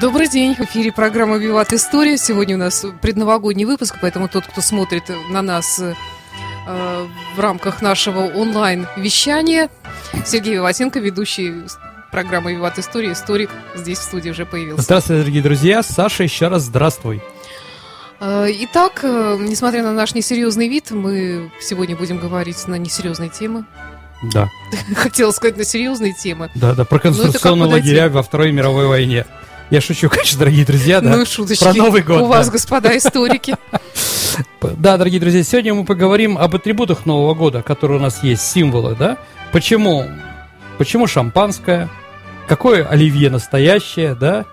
Добрый день, в эфире программа «Виват История». Сегодня у нас предновогодний выпуск, поэтому тот, кто смотрит на нас в рамках нашего онлайн-вещания, Сергей Виватенко, ведущий программы «Виват История», историк, здесь в студии уже появился. Здравствуйте, дорогие друзья, Саша, еще раз здравствуй. Итак, несмотря на наш несерьезный вид, мы сегодня будем говорить на несерьезные темы. Да. Хотела сказать, на серьезные темы. Да, про концентрационные лагеря во Второй мировой войне. Я шучу, конечно, дорогие друзья, да? Ну, шуточки. Про Новый год. У вас, господа историки. Да, дорогие друзья, сегодня мы поговорим об атрибутах Нового года, которые у нас есть, символы, да? Почему шампанское? Какое оливье настоящее, да?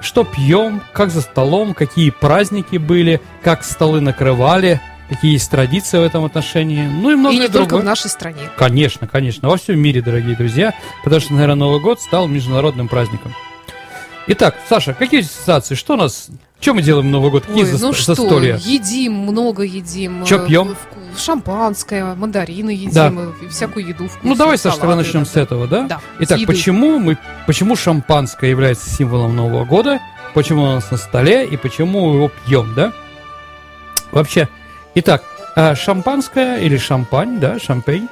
Что пьем? Как за столом? Какие праздники были? Как столы накрывали? Какие есть традиции в этом отношении? Ну и многое другое. И не только в нашей стране. Конечно, конечно, во всем мире, дорогие друзья, потому что, наверное, Новый год стал международным праздником. Итак, Саша, какие ассоциации? Что у нас? Что мы делаем в Новый год? Какие застолья? Едим, много едим. Что пьем? Шампанское, мандарины едим, да. Всякую еду. Ну давай, Саша, тогда начнем с этого, да? Да. Итак, почему шампанское является символом Нового года? Почему у нас на столе и почему мы его пьем, да? Вообще, итак, шампанское или шампань, да, шампень,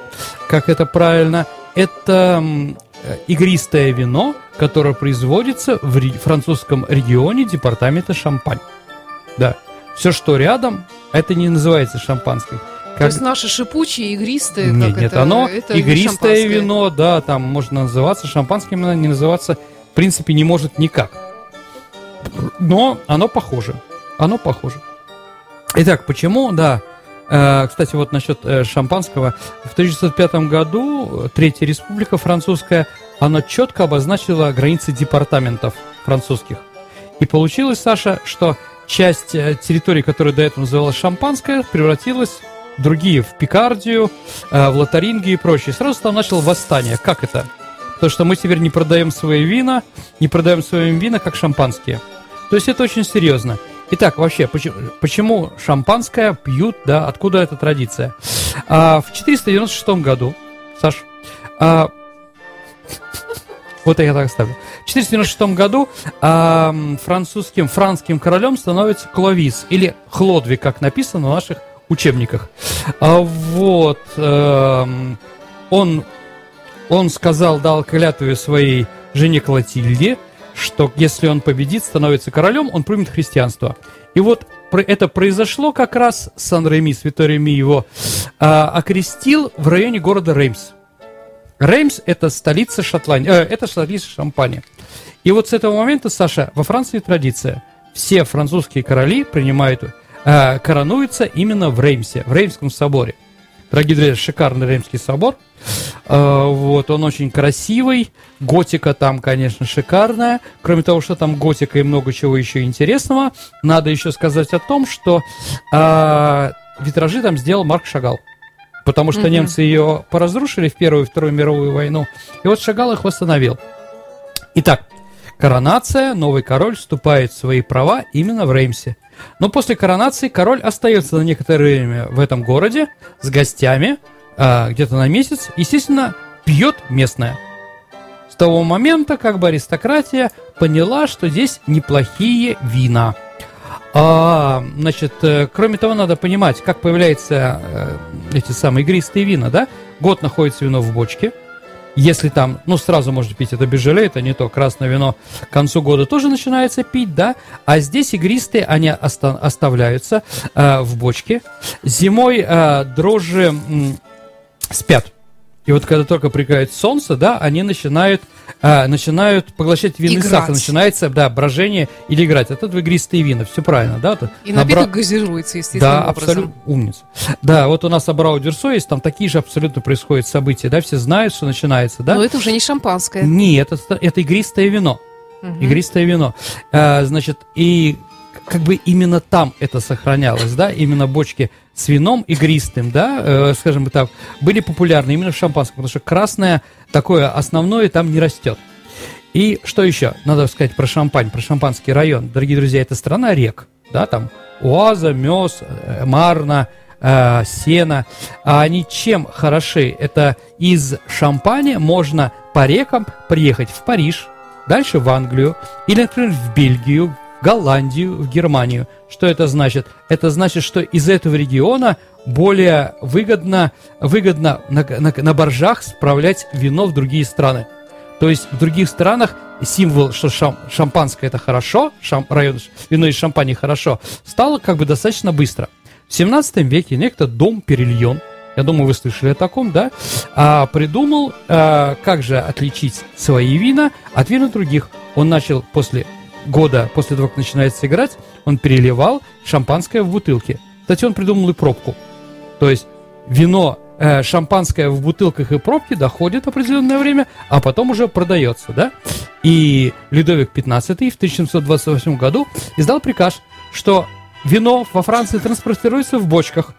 как это правильно, это игристое вино, которое производится в французском регионе департамента Шампань. Да, все, что рядом, это не называется шампанским. То есть наше шипучее, игристое. Нет, как нет, это, оно это игристое вино, да, там можно называться шампанским, оно не называться, в принципе, не может никак. Но оно похоже, оно похоже. Итак, почему, да? Кстати, вот насчет шампанского. В 1905 году Третья республика французская, она четко обозначила границы департаментов французских. И получилось, Саша, что часть территории, которая до этого называлась Шампанская, превратилась в другие, в Пикардию, в Лотарингию и прочее. Сразу там начало восстание. Как это? То, что мы теперь не продаем свои вина, не продаем свои вина, как шампанские. То есть это очень серьезно. Итак, вообще, почему шампанское пьют, да, откуда эта традиция? В 496 году, Саш, вот я так оставлю. В 496 году французским королем становится Кловис, или Хлодвиг, как написано в наших учебниках. Вот, он сказал, дал клятву своей жене Клотильде, что если он победит, становится королем, он примет христианство. И вот это произошло как раз, Сан-Реми, Святой Реми его окрестил в районе города Реймс. Реймс – это столица Шотландии, это столица Шампани. И вот с этого момента, Саша, во Франции традиция. Все французские короли принимают, коронуются именно в Реймсе, в Реймском соборе. Дорогие друзья, шикарный Реймский собор. Вот, он очень красивый. Готика там, конечно, шикарная. Кроме того, что там готика и много чего еще интересного, надо еще сказать о том, что витражи там сделал Марк Шагал. Потому что немцы ее поразрушили в Первую и Вторую мировую войну. И вот Шагал их восстановил. Итак, коронация. Новый король вступает в свои права именно в Реймсе. Но после коронации король остается на некоторое время в этом городе с гостями, где-то на месяц, естественно, пьет местное. С того момента как бы аристократия поняла, что здесь неплохие вина. Значит, кроме того, надо понимать, как появляются эти самые игристые вина, да? Год находится вино в бочке. Если там, ну, сразу можно пить, это бежеле, это не то, красное вино к концу года тоже начинается пить, да, а здесь игристые, они оставляются в бочке. Зимой дрожжи спят, и вот когда только пригает солнце, да, они начинают поглощать винный сахар, начинается, да, брожение или играть, а тут игристые вина, все правильно, да. И напиток газируется, естественно, да, образом. Да, абсолютно, умница. Да, вот у нас Абрау-Дюрсо есть, там такие же абсолютно происходят события, да, все знают, что начинается, да. Но это уже не шампанское. Нет, это игристое вино, игристое вино. Значит, и как бы именно там это сохранялось, да, именно бочки с вином игристым, да, скажем так, были популярны именно в шампанском, потому что красное такое основное там не растет. И что еще надо сказать про Шампань, про шампанский район? Дорогие друзья, это страна рек, да, там Уаза, Мёс, Марна, Сена. А они чем хороши? Это из Шампани можно по рекам приехать в Париж, дальше в Англию или, например, в Бельгию, в Голландию, в Германию. Что это значит? Это значит, что из этого региона более выгодно на баржах справлять вино в другие страны. То есть в других странах символ, что шампанское это хорошо, вино из Шампани хорошо, стало как бы достаточно быстро. В 17 веке некто дом Перельон, я думаю, вы слышали о таком, да, придумал, как же отличить свои вина от вина других. Он начал после того, как начинается играть, он переливал шампанское в бутылки. Кстати, он придумал и пробку. То есть вино, шампанское в бутылках и пробке доходит определенное время, а потом уже продается, да. И Людовик XV в 1728 году издал приказ, что вино во Франции транспортируется в бочках,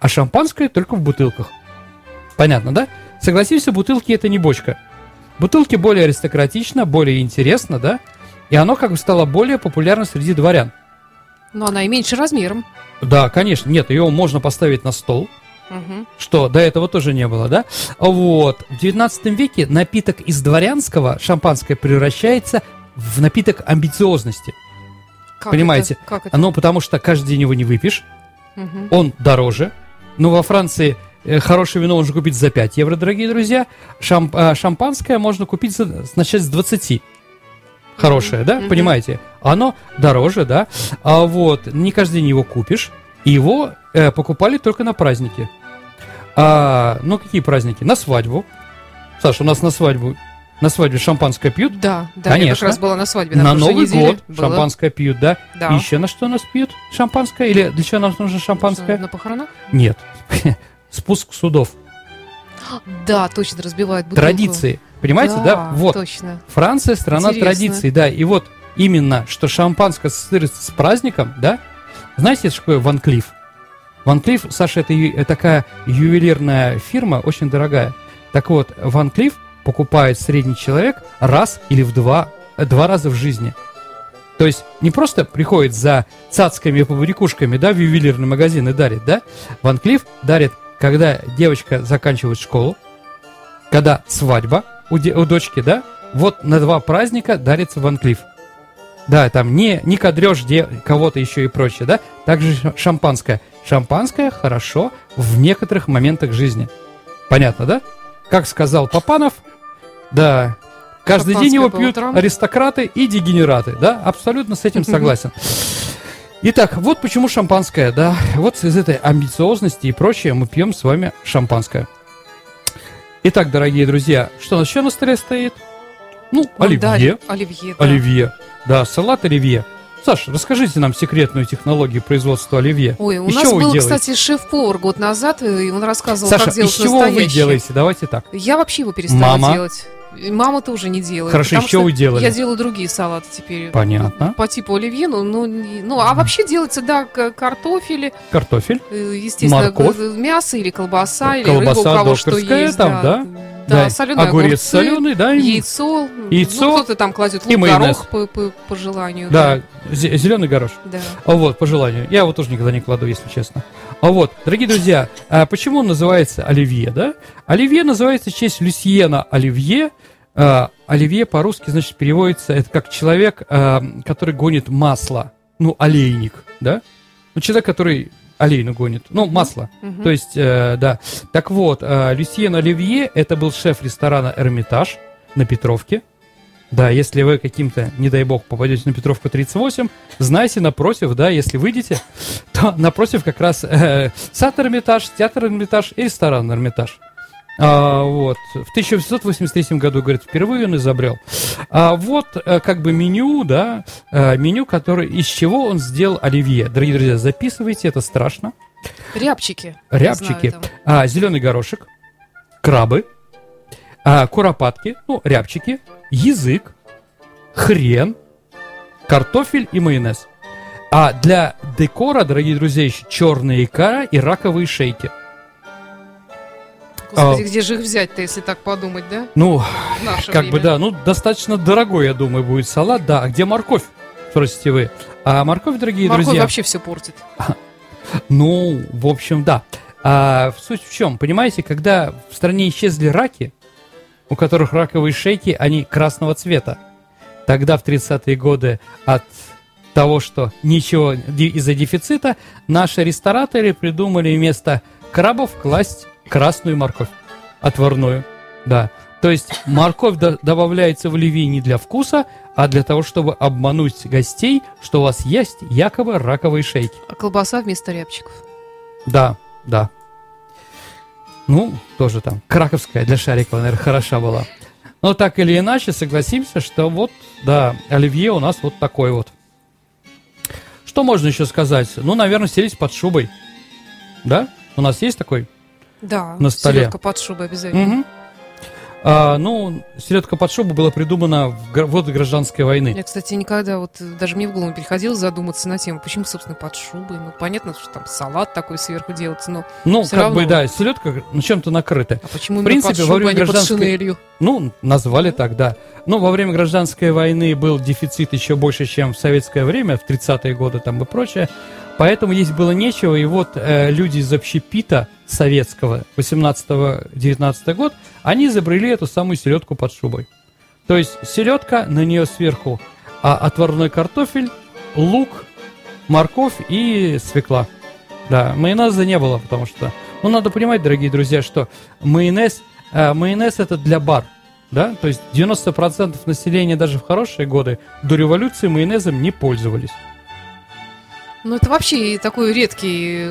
а шампанское только в бутылках. Понятно, да? Согласимся, бутылки это не бочка. Бутылки более аристократично, более интересно, да? И оно как бы стало более популярно среди дворян. Но она и меньше размером. Да, конечно. Нет, ее можно поставить на стол, что до этого тоже не было, да? Вот. В 19 веке напиток из дворянского шампанское превращается в напиток амбициозности. Как понимаете? Это? Как это? Оно потому что каждый день его не выпьешь. Он дороже. Но во Франции хорошее вино можно купить за 5 евро, дорогие друзья. Шампанское можно купить начать с 20. Хорошее, да? Понимаете? Оно дороже, да? Вот. Не каждый день его купишь. И его покупали только на праздники. Ну, какие праздники? На свадьбу. Саша, у нас на свадьбе шампанское пьют? Да, да, конечно. Я как раз была на свадьбе. На Новый год было. Шампанское пьют, да? Да. И еще на что у нас пьют? Шампанское? Или для чего нам нужно шампанское? На похоронах? Нет. Спуск судов. Да, точно, разбивают бутылку. Традиции, понимаете, да? Вот. Точно. Франция – страна традиций, да. И вот именно, что шампанское ассоциируется с праздником, да? Знаете, что такое Ван Клифф? Ван Клифф, Саша, это такая ювелирная фирма, очень дорогая. Так вот, Ван Клифф покупает средний человек раз или в два раза в жизни. То есть не просто приходит за цацками и побрякушками, да, в ювелирный магазин и дарит, да? Ван Клифф дарит, когда девочка заканчивает школу, когда свадьба у дочки, да, вот на два праздника дарится Ван Клифф. Да, там не кадрёж кого-то еще и прочее, да, также шампанское. Шампанское хорошо в некоторых моментах жизни. Понятно, да? Как сказал Папанов, да, каждый шампанское день его пьют аристократы и дегенераты, да, абсолютно с этим согласен. Итак, вот почему шампанское, да, вот из этой амбициозности и прочее мы пьем с вами шампанское. Итак, дорогие друзья, что у нас еще на столе стоит? Оливье. Да, оливье, да, салат оливье. Саша, расскажите нам секретную технологию производства оливье. Ой, у нас был, кстати, шеф-повар год назад, и он рассказывал, Саша, как делать настоящее. Саша, из чего вы делаете? Давайте так. Я вообще его перестала делать. Мама тоже не делает. Хорошо, еще вы делали. Я делаю другие салаты теперь. Понятно. По типу оливье, а вообще делается, да, картофель. Картофель. Естественно, морковь. Мясо или колбаса, или рыба, у кого что есть. Там, да, соленые огурец огурцы, соленый, да, яйцо. Кто-то там кладет лук, горох по желанию. Да, зеленый горош. Да. Вот, по желанию. Я его тоже никогда не кладу, если честно. Вот, дорогие друзья, почему он называется оливье, да? Оливье называется в честь Люсьена Оливье. Оливье по-русски, значит, переводится, это как человек, который гонит масло. Олейник, да? Человек, который... олейну гонит. Масло. То есть, да. Так вот, Люсьен Оливье, это был шеф ресторана «Эрмитаж» на Петровке. Да, если вы каким-то, не дай бог, попадете на Петровку 38, знайте, напротив, да, если выйдете, то напротив как раз сад «Эрмитаж», театр «Эрмитаж» и ресторан «Эрмитаж». Вот. В 1883 году, говорит, впервые он изобрел. Вот как бы меню, да, из чего он сделал оливье. Дорогие друзья, записывайте, это страшно. Рябчики. Зеленый горошек, крабы, куропатки, рябчики, язык, хрен, картофель и майонез. А для декора, дорогие друзья, еще черная икра и раковые шейки. Господи, где же их взять-то, если так подумать, да? Достаточно дорогой, я думаю, будет салат, да. А где морковь, спросите вы? А морковь, дорогие друзья... Морковь вообще все портит. В общем, да. Суть в чем, понимаете, когда в стране исчезли раки, у которых раковые шейки, они красного цвета, Тогда в 30-е годы от того, что ничего из-за дефицита, наши рестораторы придумали вместо крабов класть красную морковь, отварную, да. То есть морковь добавляется в ливи не для вкуса, а для того, чтобы обмануть гостей, что у вас есть якобы раковые шейки. А колбаса вместо рябчиков. Да, да. Ну, тоже там, краковская для шариков, наверное, хороша была. Но так или иначе, согласимся, что вот, да, оливье у нас вот такой вот. Что можно еще сказать? Ну, наверное, селедь под шубой. Да? У нас есть такой? Да, на столе. Селедка под шубой обязательно. Угу. Ну, селедка под шубу была придумана в годы гражданской войны. Я, кстати, никогда, вот даже мне в голову не переходило задуматься на тему, почему, собственно, под шубой. Ну, понятно, что там салат такой сверху делается, но ну, все как равно... бы, да, селедка ну, чем-то накрыта. А почему именно в принципе, под шубой, а не гражданской... под шинелью? Ну, назвали так, да. Ну, во время гражданской войны был дефицит еще больше, чем в советское время, в 30-е годы там и прочее. Поэтому есть было нечего, и вот люди из общепита советского 18-19 год, они изобрели эту самую селедку под шубой. То есть селедка, на нее сверху отварной картофель, лук, морковь и свекла. Да, майонеза не было, потому что... Ну, надо понимать, дорогие друзья, что майонез это для бар. Да? То есть 90% населения даже в хорошие годы до революции майонезом не пользовались. Ну, это вообще такой редкий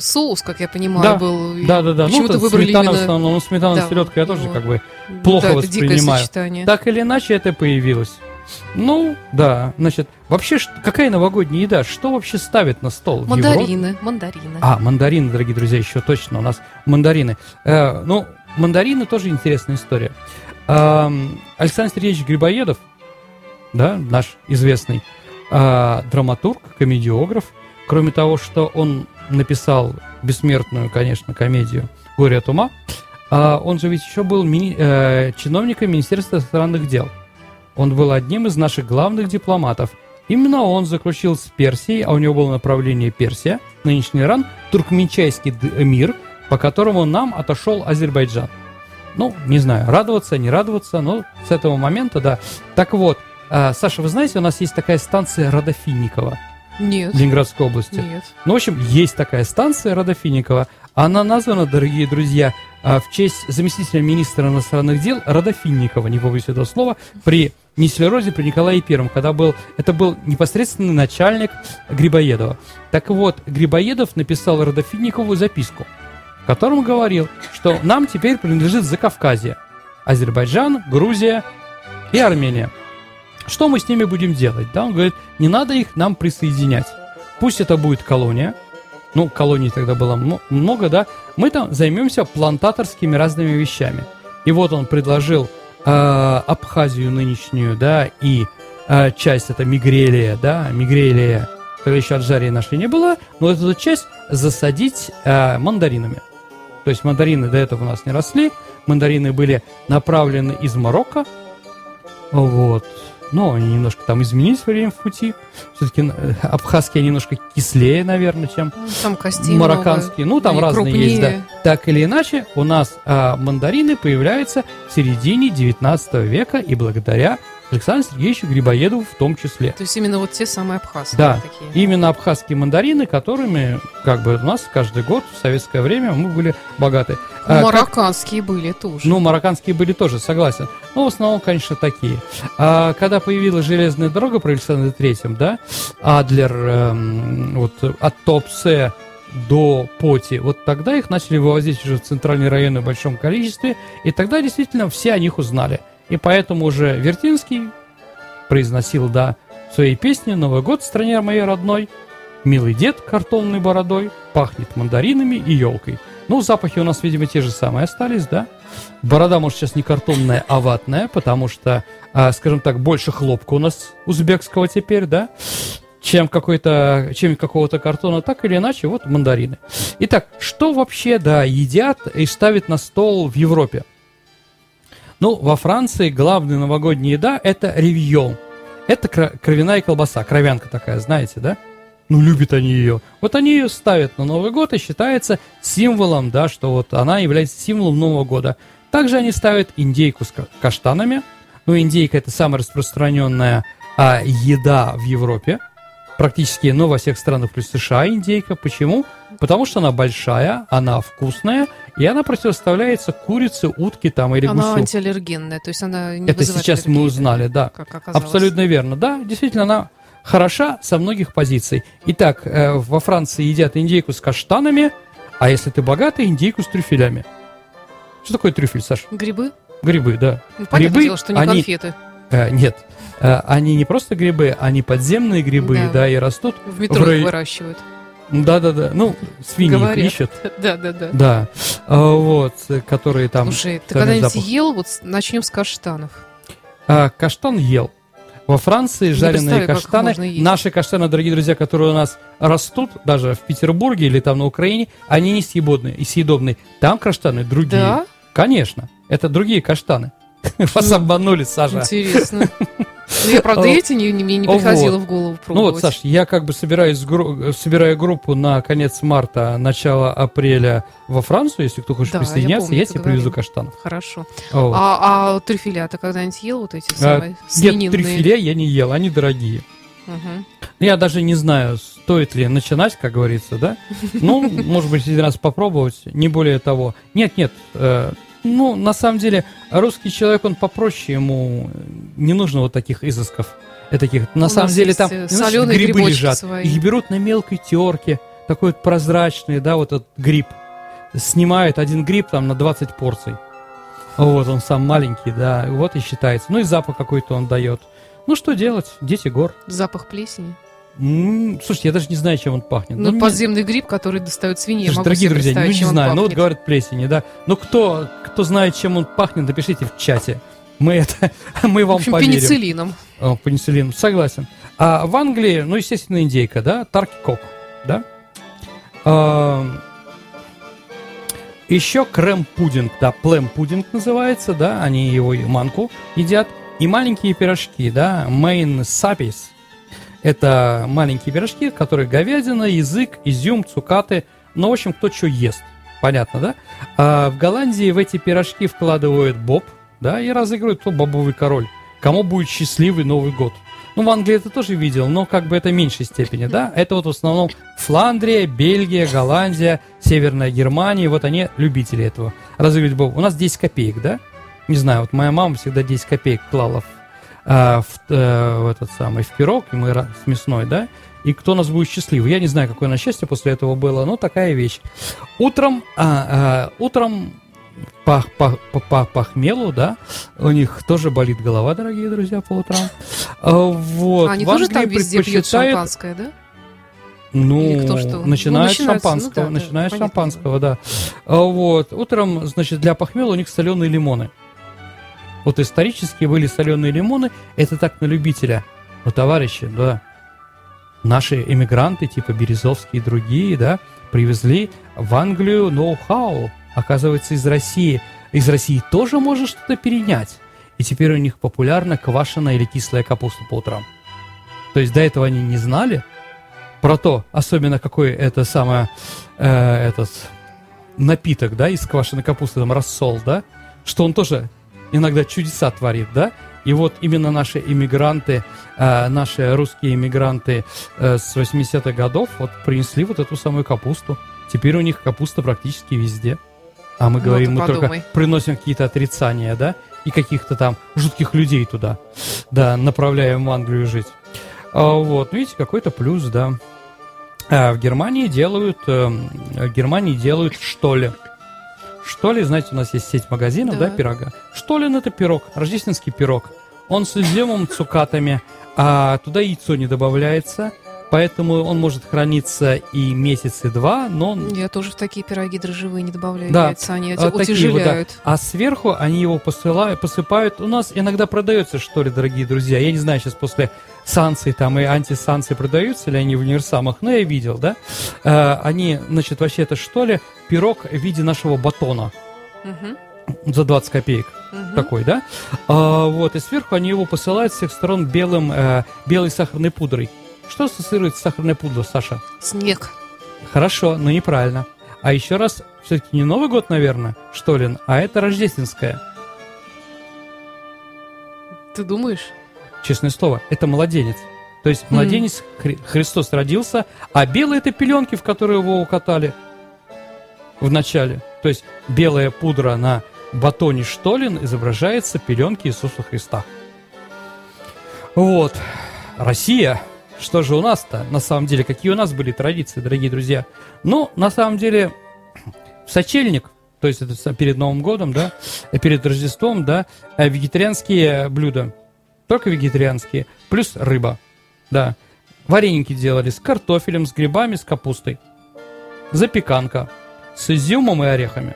соус, как я понимаю, да, был. Да. Почему-то ну, выбрали сметана именно... в основном. Ну, сметана да, с селедкой я тоже как бы плохо да, воспринимаю. Так или иначе это появилось. Ну, да, значит, вообще, какая новогодняя еда? Что вообще ставят на стол? Мандарины. А, мандарины, дорогие друзья, еще точно у нас мандарины. Ну, мандарины тоже интересная история. Александр Сергеевич Грибоедов, да, наш известный, драматург, комедиограф. Кроме того, что он написал бессмертную, конечно, комедию «Горе от ума», он же ведь еще был чиновником Министерства иностранных дел. Он был одним из наших главных дипломатов. Именно он заключил с Персией, а у него было направление Персия, нынешний Иран, Туркменчайский мир, по которому нам отошел Азербайджан. Ну, не знаю, радоваться, не радоваться, но с этого момента, да. Так вот, Саша, вы знаете, у нас есть такая станция Родофинникова. Нет. В Ленинградской области. Нет. Ну, в общем, есть такая станция Родофинникова. Она названа, дорогие друзья, в честь заместителя министра иностранных дел Родофинникова, не побоюсь этого слова, при Несельроде, при Николае Первом, когда был... Это был непосредственный начальник Грибоедова. Так вот, Грибоедов написал Родофинникову записку, в котором говорил, что нам теперь принадлежит Закавказье, Азербайджан, Грузия и Армения. Что мы с ними будем делать? Да, он говорит, не надо их нам присоединять. Пусть это будет колония. Ну, колоний тогда было много, да. Мы там займемся плантаторскими разными вещами. И вот он предложил Абхазию нынешнюю, да, и часть, это Мигрелия, да, Мигрелия, тогда еще Аджарии нашей не было, но эту часть засадить мандаринами. То есть мандарины до этого у нас не росли, мандарины были направлены из Марокко, вот. Но они немножко там изменились во время в пути. Все-таки абхазские немножко кислее, наверное, чем там марокканские. Ну, там разные крупнее. Есть, да. Так или иначе, у нас мандарины появляются в середине 19 века и благодаря Александру Сергеевичу Грибоедову в том числе. То есть именно вот те самые абхазские да, такие. Да, именно абхазские мандарины, которыми как бы у нас каждый год в советское время мы были богаты. Марокканские были тоже. Ну, марокканские были тоже, согласен. Но в основном, конечно, такие. Когда появилась железная дорога при Александре III, да, Адлер, вот от Туапсе до Поти, вот тогда их начали вывозить уже в центральные районы в большом количестве, и тогда действительно все о них узнали. И поэтому уже Вертинский произносил, да, в своей песне «Новый год в стране моей родной, милый дед картонной бородой, пахнет мандаринами и елкой». Ну, запахи у нас, видимо, те же самые остались, да? Борода, может, сейчас не картонная, а ватная, потому что, скажем так, больше хлопка у нас узбекского теперь, да? Чем какого-то картона, так или иначе, вот мандарины. Итак, что вообще, да, едят и ставят на стол в Европе? Ну, во Франции главная новогодняя еда – это ревьон. Это кровяная колбаса, кровянка такая, знаете, да? Ну, любят они ее. Вот они ее ставят на Новый год и считается символом, да, что вот она является символом Нового года. Также они ставят индейку с каштанами, Но индейка — это самая распространенная еда в Европе. Практически, но во всех странах, плюс США, индейка. Почему? Потому что она большая, она вкусная, и она противоставляется курице, утке там, или гусю. Она антиаллергенная, то есть она не вызывает аллергии. Это сейчас мы узнали, да. Абсолютно верно, да. Действительно, она хороша со многих позиций. Итак, во Франции едят индейку с каштанами, а если ты богатый, индейку с трюфелями. Что такое трюфель, Саш? Грибы. Грибы, да. Ну, понятное дело, что не конфеты. Нет. Они не просто грибы, они подземные грибы, да и растут. В метро их выращивают. Да-да-да, ну, свиньи их ищут. Да-да-да. Да, вот, которые там... Слушай, ты когда-нибудь ел, вот начнем с каштанов. Каштан ел. Во Франции жареные каштаны, наши каштаны, дорогие друзья, которые у нас растут, даже в Петербурге или там на Украине, они не съедобные. Там каштаны другие. Да? Конечно, это другие каштаны. Вас обманули, Саша. Интересно. Ну, я, правда, эти мне не приходило в голову пробовать. Ну вот, Саш, я как бы собираю группу на конец марта, начало апреля во Францию. Если кто хочет присоединяться, я тебе привезу каштанов. Хорошо. Вот. А трюфеля ты когда-нибудь ел, вот эти самые свининные? Нет, трюфеля я не ел, они дорогие. Угу. Я даже не знаю, стоит ли начинать, как говорится, да? Ну, может быть, один раз попробовать, не более того. Нет, ну, на самом деле, русский человек, он попроще, ему не нужно вот таких изысков. На самом деле там грибы лежат, их берут на мелкой терке, такой вот прозрачный, да, вот этот гриб. Снимают один гриб там на 20 порций. Вот он сам маленький, да, вот и считается. Ну и запах какой-то он дает. Ну что делать, дети гор. Запах плесени. Слушайте, я даже не знаю, чем он пахнет. Ну, подземный гриб, который достают свиньи. Дорогие друзья, ну не знаю, ну вот говорят плесени, да. Ну кто знает, чем он пахнет, напишите в чате. Мы вам поверим. В общем, пенициллином. Пенициллином, согласен. А в Англии, ну, естественно, индейка, да, таркикок, да. Еще крем-пудинг, да, плем-пудинг называется, да, они его и манку едят. И маленькие пирожки, да, мейн-сапис. Это маленькие пирожки, которые говядина, язык, изюм, цукаты. Ну, в общем, кто что ест. Понятно, да? А в Голландии в эти пирожки вкладывают боб, да, и разыгрывают, кто бобовый король. Кому будет счастливый Новый год. Ну, в Англии это тоже видел, но как бы это в меньшей степени, да? Это вот в основном Фландрия, Бельгия, Голландия, Северная Германия. Вот они любители этого. Разыгрывают боб. У нас 10 копеек, да? Не знаю, вот моя мама всегда 10 копеек клала в этот самый, в пирог, и мы с мясной, да, и кто нас будет счастливый. Я не знаю, какое на счастье после этого было, но такая вещь. Утром по хмелу, да, у них тоже болит голова, дорогие друзья, по утрам. Вот. Они тоже там везде пьют шампанское, да? Ну, начинают с шампанского, начинают с шампанского, да. Вот. Утром, значит, для похмела у них соленые лимоны. Вот исторически были соленые лимоны, это так на любителя. Но, товарищи, да, наши эмигранты, типа Березовский и другие, да, привезли в Англию ноу-хау. Оказывается, из России. Из России тоже можно что-то перенять. И теперь у них популярна квашеная или кислая капуста по утрам. То есть до этого они не знали про то, особенно какой это самое, этот напиток, да, из квашеной капусты, там, рассол, да, что он тоже... иногда чудеса творит, да? И вот именно наши эмигранты, наши русские эмигранты с 80-х годов вот принесли вот эту самую капусту. Теперь у них капуста практически везде. А мы говорим, мы только приносим какие-то отрицания, да? И каких-то там жутких людей туда, да, направляем в Англию жить. Вот, видите, какой-то плюс, да. В Германии делают штолле. Штолле, знаете, у нас есть сеть магазинов, да, пирога. Штоллен — это пирог, рождественский пирог. Он с изюмом, цукатами, а туда яйцо не добавляется, поэтому он может храниться и месяц, и два, но... Я тоже в такие пироги дрожжевые не добавляю яйца, они утяжеляют. Вот, да. А сверху они его посыпают. У нас иногда продается штолле, дорогие друзья. Я не знаю, сейчас после санкций там и антисанкций продаются ли они в универсамах, но я видел, да. Они, значит, вообще это штолле, пирог в виде нашего батона. Угу. За 20 копеек. Угу. Такой, да? Вот, и сверху они его посылают с всех сторон белой сахарной пудрой. Что ассоциируется с сахарной пудрой, Саша? Снег. Хорошо, но неправильно. А еще раз, все-таки не Новый год, наверное, штоллен, а это рождественское. Ты думаешь? Честное слово, это младенец. То есть младенец, Христос родился, а белые это пеленки, в которые его укатали в начале. То есть белая пудра на батоне Штолин изображается пеленки Иисуса Христа. Вот. Россия. Что же у нас-то на самом деле? Какие у нас были традиции, дорогие друзья? Ну, на самом деле, в сочельник, то есть это перед Новым годом, да, перед Рождеством, да, вегетарианские блюда. Только вегетарианские. Плюс рыба. Да. Вареники делали с картофелем, с грибами, с капустой. Запеканка. С изюмом и орехами.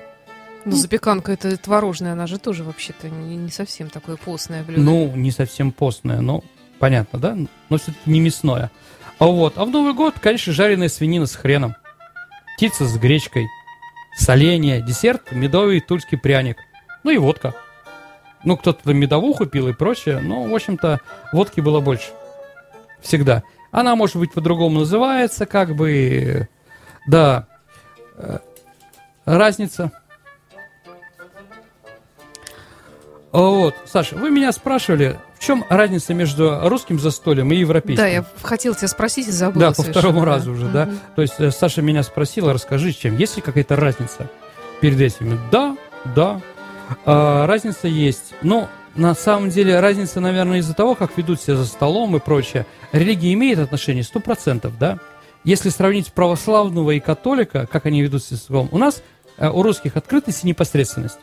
Ну, запеканка это творожная, она же тоже вообще-то не совсем такое постное блюдо. Ну, не совсем постное, но понятно, да? Но все-таки не мясное. А вот, а в Новый год, конечно, жареная свинина с хреном, птица с гречкой, соленье, десерт, медовый тульский пряник, ну и водка. Ну, кто-то медовуху пил и прочее, но, в общем-то, водки было больше. Всегда. Она, может быть, по-другому называется, как бы, да, разница. Вот, Саша, вы меня спрашивали, в чем разница между русским застольем и европейским? Да, я хотел тебя спросить и забыл. Да, по второму разу уже, да. То есть Саша меня спросила, расскажи, чем. Есть ли какая-то разница перед этими? Да. Разница есть. Но на самом деле разница, наверное, из-за того, как ведут себя за столом и прочее. Религия имеет отношение 100%, да. Если сравнить православного и католика, как они ведут себя за столом, у нас, у русских, открытость и непосредственность.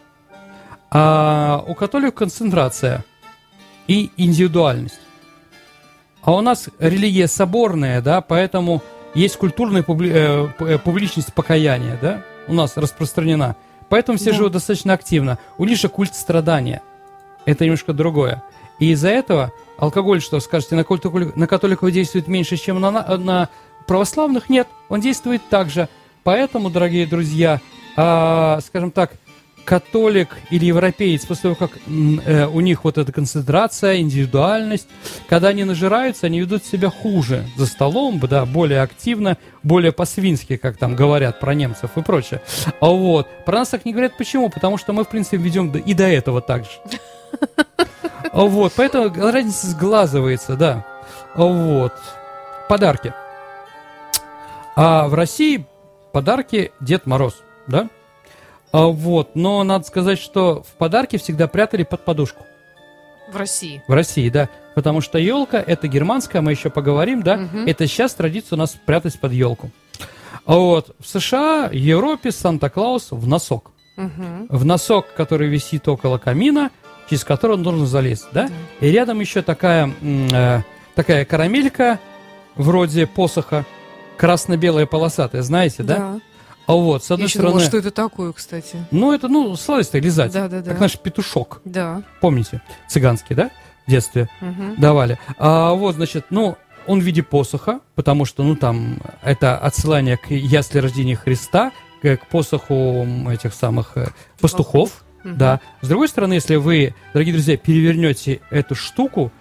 А у католиков концентрация и индивидуальность. А у нас религия соборная, да, поэтому есть культурная публичность покаяния, да, у нас распространена. Поэтому все живут достаточно активно. У них культ страдания. Это немножко другое. И из-за этого алкоголь, что скажете, на католиков действует меньше, чем на православных? Нет, он действует так же. Поэтому, дорогие друзья, скажем так, католик или европеец, после того, как у них вот эта концентрация, индивидуальность, когда они нажираются, они ведут себя хуже за столом, да, более активно, более по-свински, как там говорят про немцев и прочее. А вот, про нас так не говорят, почему? Потому что мы, в принципе, ведем и до этого так же. Вот, поэтому разница сглаживается, да. Вот, подарки. А в России подарки Дед Мороз, да? Вот, но надо сказать, что в подарки всегда прятали под подушку. В России? В России, да. Потому что елка, это германская, мы еще поговорим, да. Это сейчас традиция у нас прятать под елку. Вот, в США, в Европе Санта-Клаус в носок. В носок, который висит около камина, через который он должен залезть, да. И рядом еще такая карамелька, вроде посоха, красно-белая полосатая, знаете, да? А вот, с одной стороны... думала, что это такое, кстати. Ну, это, сладость-то лизать. Да. Как наш петушок. Да. Помните? Цыганский, да? В детстве давали. А вот, значит, он в виде посоха, потому что, там, это отсылание к ясли рождения Христа, к посоху этих самых пастухов. Да. С другой стороны, если вы, дорогие друзья, перевернете эту штуку,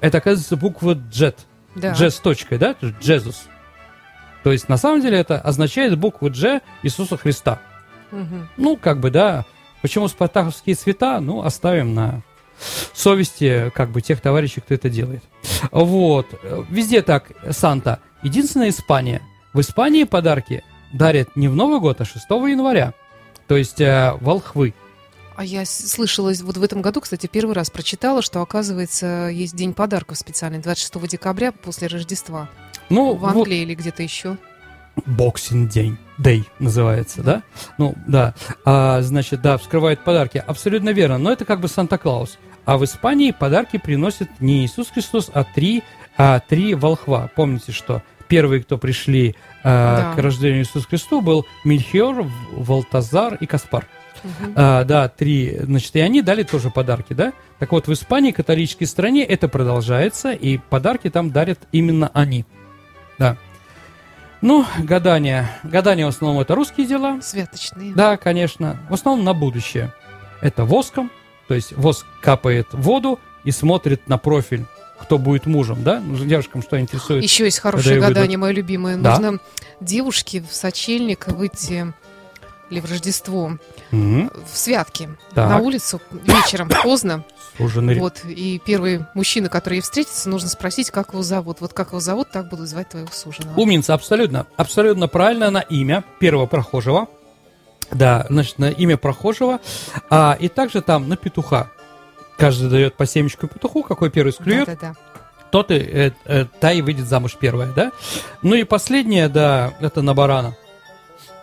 это, оказывается, буква «джет». Да. «Джет» с точкой, да? «Джезус». То есть, на самом деле, это означает букву «Дж» Иисуса Христа. Ну, как бы, да. Почему спартаковские цвета? Ну, оставим на совести, как бы, тех товарищей, кто это делает. Вот. Везде так, Санта. Единственная Испания. В Испании подарки дарят не в Новый год, а 6 января. То есть, волхвы. А я слышала, вот в этом году, кстати, первый раз прочитала, что, оказывается, есть день подарков специальный, 26 декабря после Рождества. В Англии или где-то еще. Boxing Day называется, да? Значит, да, вскрывают подарки. Абсолютно верно, но это как бы Санта-Клаус. А в Испании подарки приносят не Иисус Христос, а три волхва. Помните, что первые, кто пришли к рождению Иисуса Христу, был Мельхиор, Валтазар и Каспар. Три, значит, и они дали тоже подарки, да? Так вот, в Испании, католической стране, это продолжается, и подарки там дарят именно они, да. Ну, гадания. Гадания в основном это русские дела. Святочные. Да, конечно. В основном на будущее. Это воском, то есть воск капает в воду и смотрит на профиль, кто будет мужем, да? Девушкам что интересует. Еще есть хорошее гадание, мое любимое. Да. Нужно девушке в сочельник выйти... или в Рождество, в святки, так, на улицу вечером, поздно. Вот, и первый мужчина, который ей встретится, нужно спросить, как его зовут. Вот как его зовут, так буду звать твоего суженого. Умница, абсолютно. Абсолютно правильно на имя первого прохожего. Да, значит, на имя прохожего. И также там на петуха. Каждый дает по семечку петуху, какой первый склюет. Тот и та и выйдет замуж первая, да? Ну и последнее, да, это на барана.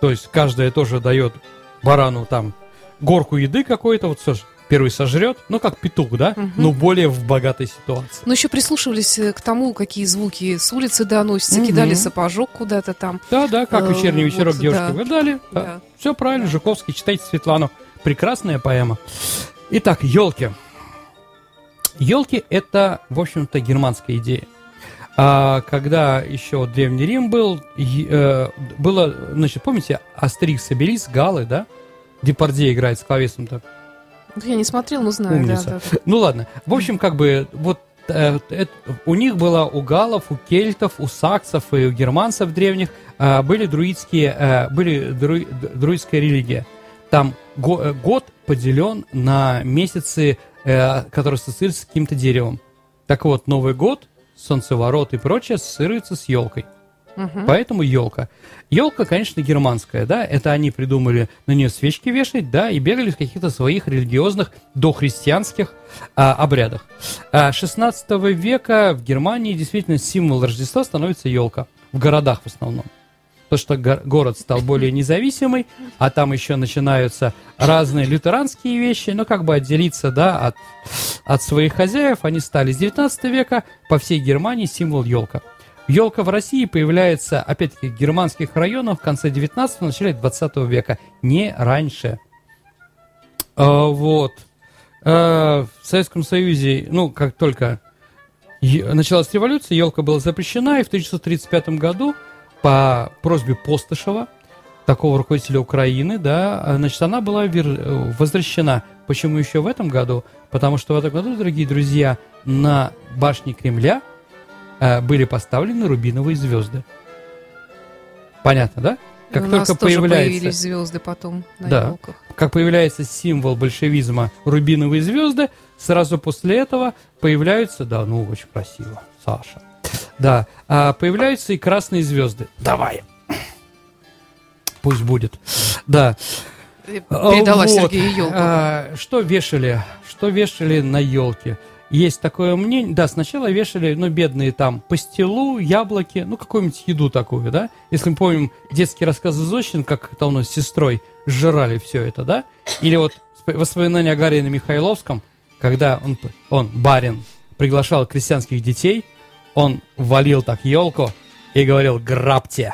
То есть каждая тоже дает барану там горку еды какой-то, вот все же первый сожрет, ну как петух, да, но более в богатой ситуации. Ну еще прислушивались к тому, какие звуки с улицы доносятся, кидали сапожок куда-то там. Да-да, как вечерний вечерок вот, девушки выдали. Да. Все правильно, Жуковский, читайте Светлану. Прекрасная поэма. Итак, елки. Елки – это, в общем-то, германская идея. А когда еще Древний Рим был, было, значит, помните, Астерикс, Абилис, Галы, да? Депардье играет с Кловисом-то. Я не смотрел, но знаю. Умница. Да. Ну ладно. В общем, как бы, вот у них было, у галов, у кельтов, у саксов и у германцев древних были друидская религия. Там год поделен на месяцы, который ассоциируется с каким-то деревом. Так вот, Новый год, солнцеворот и прочее ассоциируется с елкой. Поэтому елка. Елка, конечно, германская, да, это они придумали на нее свечки вешать, да, и бегали в каких-то своих религиозных дохристианских обрядах. 16 века в Германии действительно символ Рождества становится елка. В городах в основном. То, что город стал более независимый, а там еще начинаются разные лютеранские вещи, но как бы отделиться, да, от своих хозяев, они стали с 19 века по всей Германии символ елка. Елка в России появляется, опять-таки, в германских районах в конце 19-го, начале 20 века, не раньше. Вот. В Советском Союзе, ну, как только началась революция, елка была запрещена, и в 1935 году по просьбе Постышева, такого руководителя Украины, да, значит, она была возвращена. Почему еще в этом году? Потому что в этом году, дорогие друзья, на башне Кремля были поставлены рубиновые звезды. Понятно, да? Как у только нас тоже появились звезды потом на елках. Как появляется символ большевизма рубиновые звезды, сразу после этого появляются, да, ну очень красиво, Саша. Да, появляются и красные звезды. Давай. Пусть будет. Да. Передала вот. Сергею елку. Что вешали на елке? Есть такое мнение. Да, сначала вешали, ну, бедные там пастилу, яблоки, ну, какую-нибудь еду такую, да? Если мы помним детские рассказы Зощенко, как это у нас с сестрой сжирали все это, да? Или вот воспоминания о Гарине Михайловском, когда он барин, приглашал крестьянских детей, он валил так елку и говорил: «Грабьте!»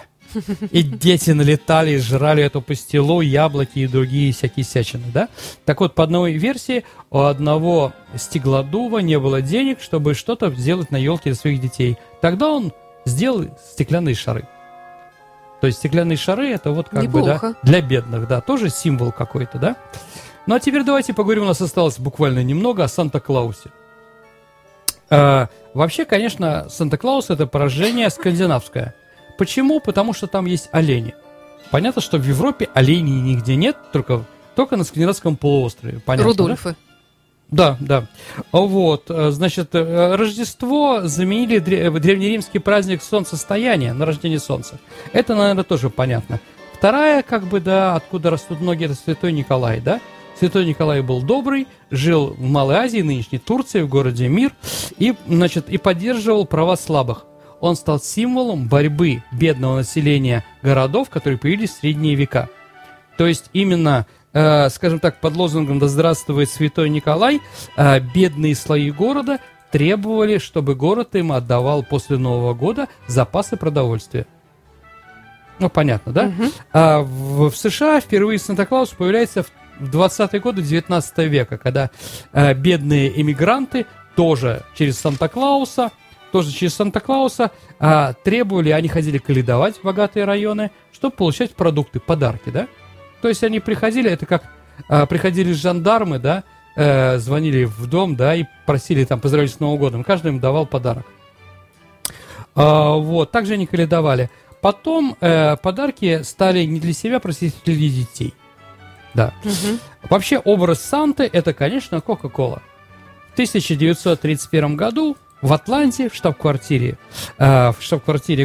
И дети налетали и жрали эту пастилу, яблоки и другие всякие всячины, да? Так вот, по одной версии, у одного стеклодува не было денег, чтобы что-то сделать на елке для своих детей. Тогда он сделал стеклянные шары. То есть стеклянные шары – это вот как неплохо. Бы да, для бедных, да, тоже символ какой-то, да? Ну, а теперь давайте поговорим, у нас осталось буквально немного о Санта-Клаусе. Вообще, конечно, Санта-Клаус – это порождение скандинавское. Почему? Потому что там есть олени. Понятно, что в Европе оленей нигде нет, только на скандинавском полуострове. Понятно, Рудольфы. Да? Да. Вот, значит, Рождество заменили древнеримский праздник солнцестояния на рождение солнца. Это, наверное, тоже понятно. Вторая, как бы, да, откуда растут ноги, это Святой Николай, да? Святой Николай был добрый, жил в Малой Азии, нынешней Турции, в городе Мир, и, значит, и поддерживал права слабых. Он стал символом борьбы бедного населения городов, которые появились в средние века. То есть именно, скажем так, под лозунгом «Да здравствует Святой Николай», бедные слои города требовали, чтобы город им отдавал после Нового года запасы продовольствия. Ну, понятно, да? А в США впервые Санта-Клаус появляется в 20-е годы 19 века, когда бедные эмигранты тоже через Санта-Клауса требовали, они ходили каледовать в богатые районы, чтобы получать продукты, подарки, да? То есть они приходили, это как приходили жандармы, да, звонили в дом, да, и просили там поздравить с Новым годом, каждый им давал подарок. Вот, также они каледовали. Потом подарки стали не для себя, просить для детей. Да. Угу. Вообще, образ Санты – это, конечно, Кока-Кола. В 1931 году в Атланте, в штаб-квартире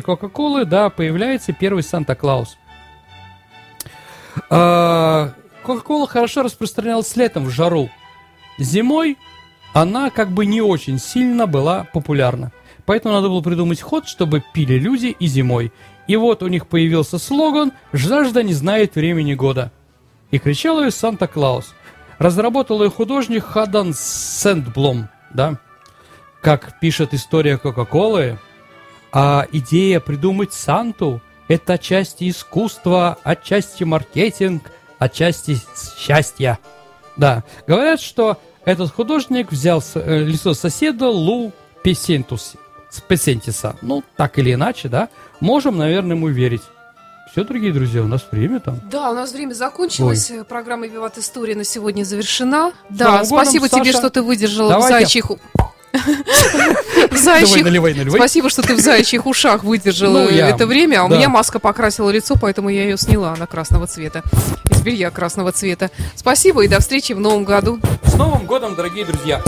Кока-Колы, да, появляется первый Санта-Клаус. Кока-Кола хорошо распространялась летом в жару. Зимой она как бы не очень сильно была популярна. Поэтому надо было придумать ход, чтобы пили люди и зимой. И вот у них появился слоган «Жажда не знает времени года». И кричал ее Санта-Клаус. Разработал ее художник Хаддан Сэндблом, да? Как пишет история Кока-Колы, а идея придумать Санту – это отчасти искусство, отчасти маркетинг, отчасти счастье. Да, говорят, что этот художник взял лицо соседа Лу Песентиса. Ну, так или иначе, да, можем, наверное, ему верить. Все, дорогие друзья, у нас время там. Да, у нас время закончилось. Ой. Программа «Виват История» на сегодня завершена. Да, спасибо тебе, Саша, что ты выдержала в зайчиху. Наливай. Спасибо, что ты в заячьих ушах выдержала это время. А у меня маска покрасила лицо, поэтому я ее сняла. Она красного цвета. Из белья красного цвета. Спасибо и до встречи в новом году. С Новым годом, дорогие друзья!